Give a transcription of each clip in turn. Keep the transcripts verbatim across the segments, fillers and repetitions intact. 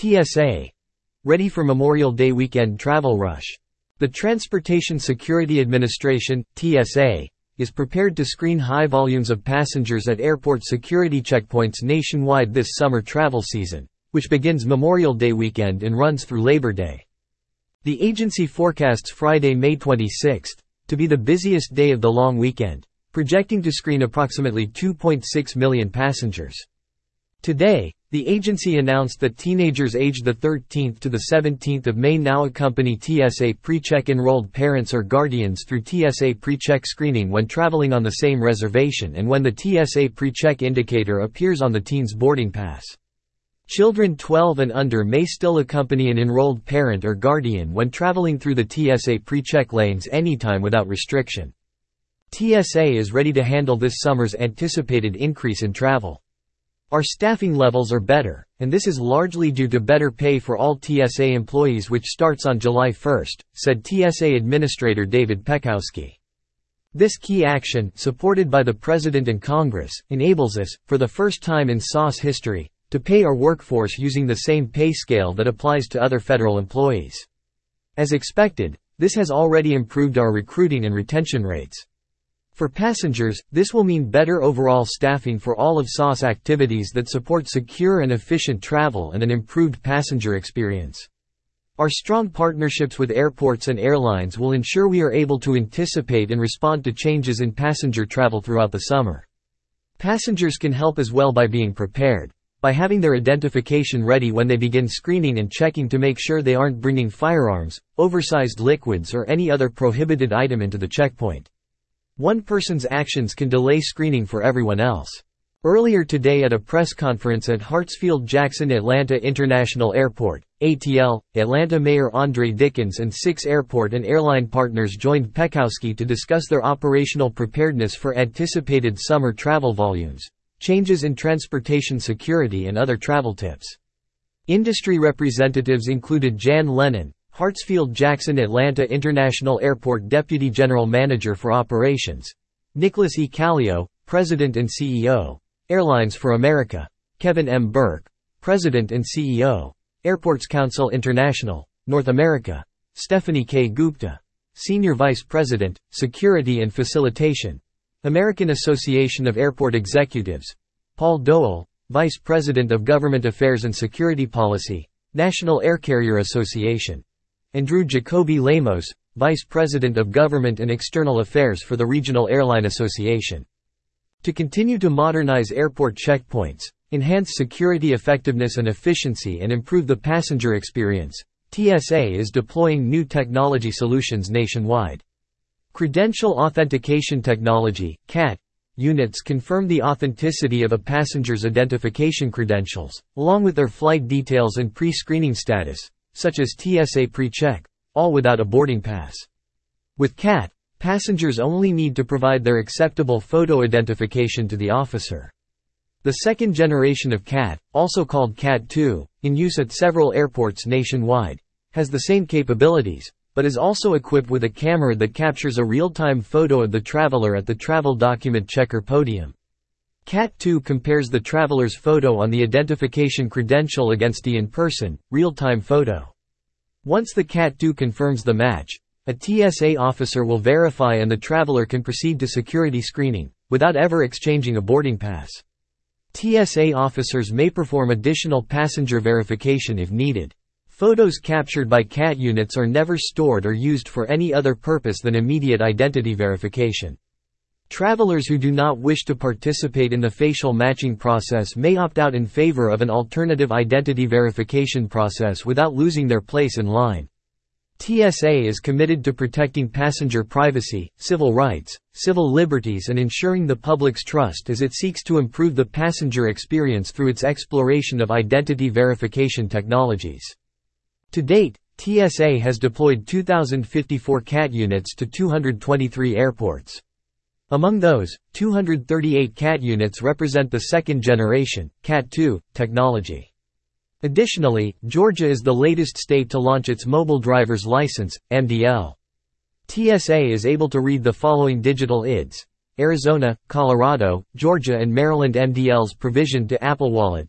T S A. Ready for Memorial Day weekend travel rush. The Transportation Security Administration, T S A, is prepared to screen high volumes of passengers at airport security checkpoints nationwide this summer travel season, which begins Memorial Day weekend and runs through Labor Day. The agency forecasts Friday, May twenty-sixth, to be the busiest day of the long weekend, projecting to screen approximately two point six million passengers. Today, the agency announced that teenagers aged the thirteenth to the seventeenth of May now accompany T S A PreCheck enrolled parents or guardians through T S A PreCheck screening when traveling on the same reservation and when the T S A PreCheck indicator appears on the teen's boarding pass. Children twelve and under may still accompany an enrolled parent or guardian when traveling through the T S A PreCheck lanes anytime without restriction. T S A is ready to handle this summer's anticipated increase in travel. Our staffing levels are better, and this is largely due to better pay for all T S A employees, which starts on July first, said T S A Administrator David Pekoske. This key action, supported by the President and Congress, enables us, for the first time in S A S history, to pay our workforce using the same pay scale that applies to other federal employees. As expected, this has already improved our recruiting and retention rates. For passengers, this will mean better overall staffing for all of S A S activities that support secure and efficient travel and an improved passenger experience. Our strong partnerships with airports and airlines will ensure we are able to anticipate and respond to changes in passenger travel throughout the summer. Passengers can help as well by being prepared, by having their identification ready when they begin screening and checking to make sure they aren't bringing firearms, oversized liquids, or any other prohibited item into the checkpoint. One person's actions can delay screening for everyone else. Earlier today at a press conference at Hartsfield-Jackson Atlanta International Airport, A T L, Atlanta Mayor Andre Dickens and six airport and airline partners joined Pekoske to discuss their operational preparedness for anticipated summer travel volumes, changes in transportation security, and other travel tips. Industry representatives included Jan Lennon, Hartsfield-Jackson Atlanta International Airport Deputy General Manager for Operations; Nicholas E. Calio, President and C E O, Airlines for America; Kevin M. Burke, President and C E O, Airports Council International, North America; Stephanie K. Gupta, Senior Vice President, Security and Facilitation, American Association of Airport Executives; Paul Doell, Vice President of Government Affairs and Security Policy, National Air Carrier Association; Andrew Jacoby Lemos, Vice President of Government and External Affairs for the Regional Airline Association. To continue to modernize airport checkpoints, enhance security effectiveness and efficiency, and improve the passenger experience, T S A is deploying new technology solutions nationwide. Credential Authentication Technology, C A T, units confirm the authenticity of a passenger's identification credentials, along with their flight details and pre-screening status, such as T S A PreCheck, all without a boarding pass. With C A T, passengers only need to provide their acceptable photo identification to the officer. The second generation of C A T, also called CAT two, in use at several airports nationwide, has the same capabilities, but is also equipped with a camera that captures a real-time photo of the traveler at the travel document checker podium. CAT two compares the traveler's photo on the identification credential against the in-person, real-time photo. Once the CAT two confirms the match, a T S A officer will verify and the traveler can proceed to security screening, without ever exchanging a boarding pass. T S A officers may perform additional passenger verification if needed. Photos captured by C A T units are never stored or used for any other purpose than immediate identity verification. Travelers who do not wish to participate in the facial matching process may opt out in favor of an alternative identity verification process without losing their place in line. T S A is committed to protecting passenger privacy, civil rights, civil liberties, and ensuring the public's trust as it seeks to improve the passenger experience through its exploration of identity verification technologies. To date, T S A has deployed two thousand fifty-four C A T units to two hundred twenty-three airports. Among those, two hundred thirty-eight C A T units represent the second generation, CAT two, technology. Additionally, Georgia is the latest state to launch its mobile driver's license, M D L. T S A is able to read the following digital I Ds: Arizona, Colorado, Georgia, and Maryland M D Ls provisioned to Apple Wallet,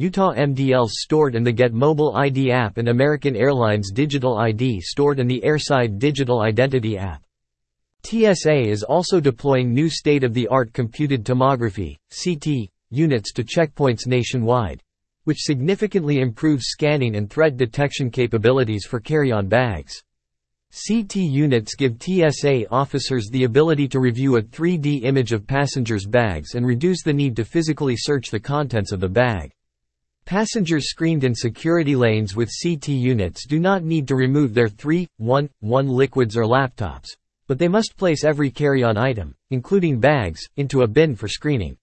Utah M D L stored in the Get Mobile I D app and American Airlines Digital I D stored in the Airside Digital Identity app. T S A is also deploying new state-of-the-art computed tomography (C T) units to checkpoints nationwide, which significantly improves scanning and threat detection capabilities for carry-on bags. C T units give T S A officers the ability to review a three D image of passengers' bags and reduce the need to physically search the contents of the bag. Passengers screened in security lanes with C T units do not need to remove their three one one liquids or laptops, but they must place every carry-on item, including bags, into a bin for screening.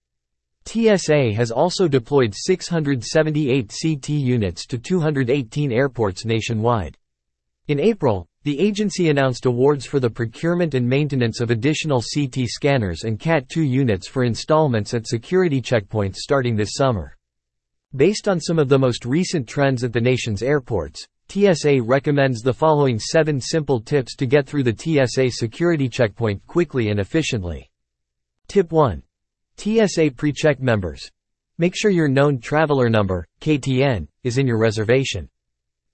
T S A has also deployed six hundred seventy-eight C T units to two hundred eighteen airports nationwide. In April, the agency announced awards for the procurement and maintenance of additional C T scanners and cat two units for installments at security checkpoints starting this summer. Based on some of the most recent trends at the nation's airports, T S A recommends the following seven simple tips to get through the T S A security checkpoint quickly and efficiently. Tip one. T S A PreCheck members. Make sure your known traveler number, K T N, is in your reservation.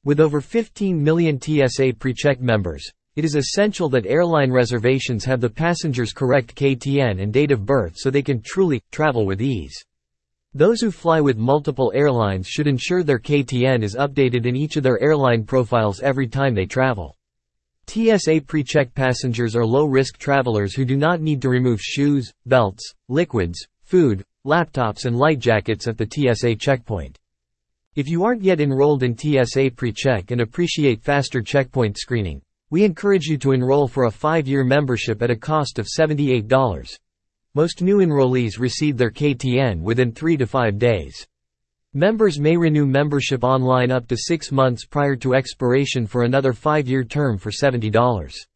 With over fifteen million T S A PreCheck members, it is essential that airline reservations have the passenger's correct K T N and date of birth so they can truly travel with ease. Those who fly with multiple airlines should ensure their K T N is updated in each of their airline profiles every time they travel. T S A PreCheck passengers are low-risk travelers who do not need to remove shoes, belts, liquids, food, laptops and light jackets at the T S A checkpoint. If you aren't yet enrolled in T S A PreCheck and appreciate faster checkpoint screening, we encourage you to enroll for a five-year membership at a cost of seventy-eight dollars. Most new enrollees receive their K T N within three to five days. Members may renew membership online up to six months prior to expiration for another five-year term for seventy dollars.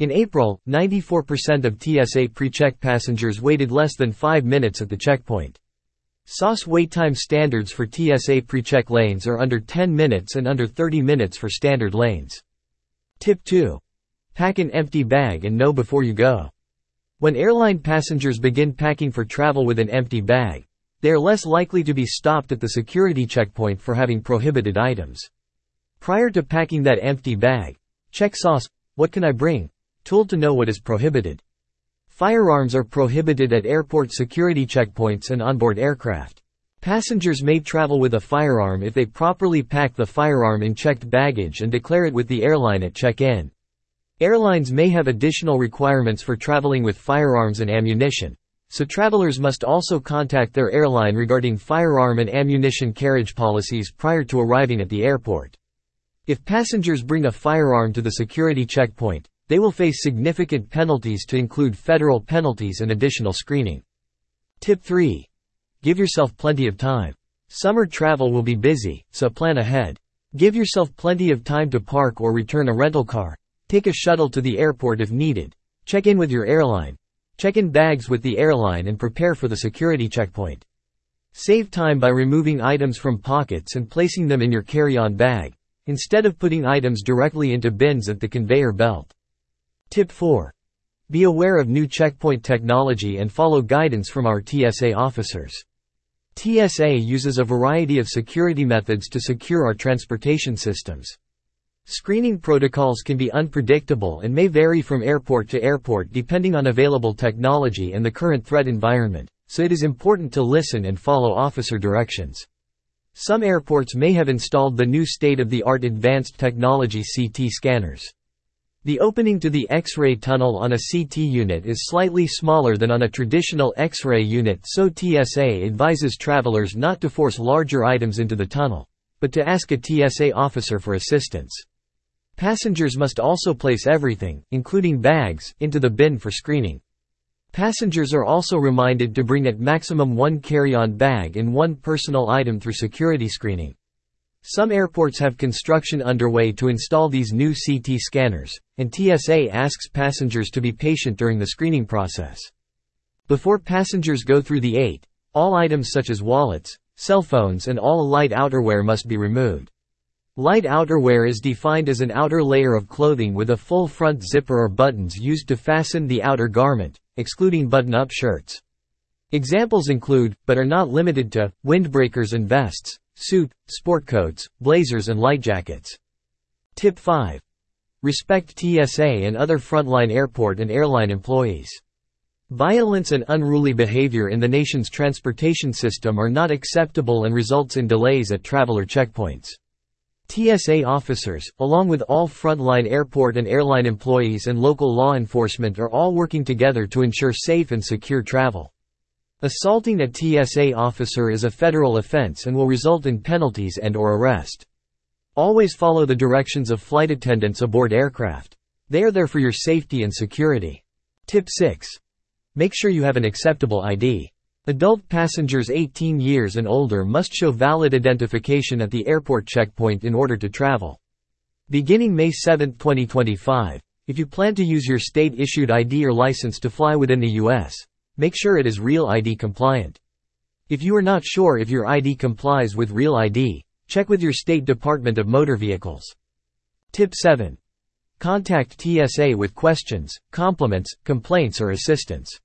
In April, ninety-four percent of T S A PreCheck passengers waited less than five minutes at the checkpoint. S A S wait time standards for T S A PreCheck lanes are under ten minutes and under thirty minutes for standard lanes. Tip two. Pack an empty bag and know before you go. When airline passengers begin packing for travel with an empty bag, they are less likely to be stopped at the security checkpoint for having prohibited items. Prior to packing that empty bag, check S A S, What Can I Bring? Tool to know what is prohibited. Firearms are prohibited at airport security checkpoints and onboard aircraft. Passengers may travel with a firearm if they properly pack the firearm in checked baggage and declare it with the airline at check-in. Airlines may have additional requirements for traveling with firearms and ammunition, so travelers must also contact their airline regarding firearm and ammunition carriage policies prior to arriving at the airport. If passengers bring a firearm to the security checkpoint, they will face significant penalties to include federal penalties and additional screening. Tip three. Give yourself plenty of time. Summer travel will be busy, so plan ahead. Give yourself plenty of time to park or return a rental car, take a shuttle to the airport if needed, check in with your airline, check in bags with the airline and prepare for the security checkpoint. Save time by removing items from pockets and placing them in your carry-on bag, instead of putting items directly into bins at the conveyor belt. Tip four. Be aware of new checkpoint technology and follow guidance from our T S A officers. T S A uses a variety of security methods to secure our transportation systems. Screening protocols can be unpredictable and may vary from airport to airport depending on available technology and the current threat environment, so it is important to listen and follow officer directions. Some airports may have installed the new state-of-the-art advanced technology C T scanners. The opening to the X-ray tunnel on a C T unit is slightly smaller than on a traditional X-ray unit, so T S A advises travelers not to force larger items into the tunnel, but to ask a T S A officer for assistance. Passengers must also place everything, including bags, into the bin for screening. Passengers are also reminded to bring at maximum one carry-on bag and one personal item through security screening. Some airports have construction underway to install these new C T scanners, and T S A asks passengers to be patient during the screening process. Before passengers go through the gate, all items such as wallets, cell phones and all light outerwear must be removed. Light outerwear is defined as an outer layer of clothing with a full front zipper or buttons used to fasten the outer garment, excluding button-up shirts. Examples include, but are not limited to, windbreakers and vests, suit, sport coats, blazers and light jackets. Tip five. Respect T S A and other frontline airport and airline employees. Violence and unruly behavior in the nation's transportation system are not acceptable and results in delays at traveler checkpoints. T S A officers, along with all frontline airport and airline employees and local law enforcement, are all working together to ensure safe and secure travel. Assaulting a T S A officer is a federal offense and will result in penalties and/or arrest. Always follow the directions of flight attendants aboard aircraft. They are there for your safety and security. Tip six. Make sure you have an acceptable I D. Adult passengers eighteen years and older must show valid identification at the airport checkpoint in order to travel. Beginning May seventh, twenty twenty-five, if you plan to use your state-issued I D or license to fly within the U S, make sure it is REAL I D compliant. If you are not sure if your I D complies with REAL I D, check with your state Department of Motor Vehicles. Tip seven. Contact T S A with questions, compliments, complaints or assistance.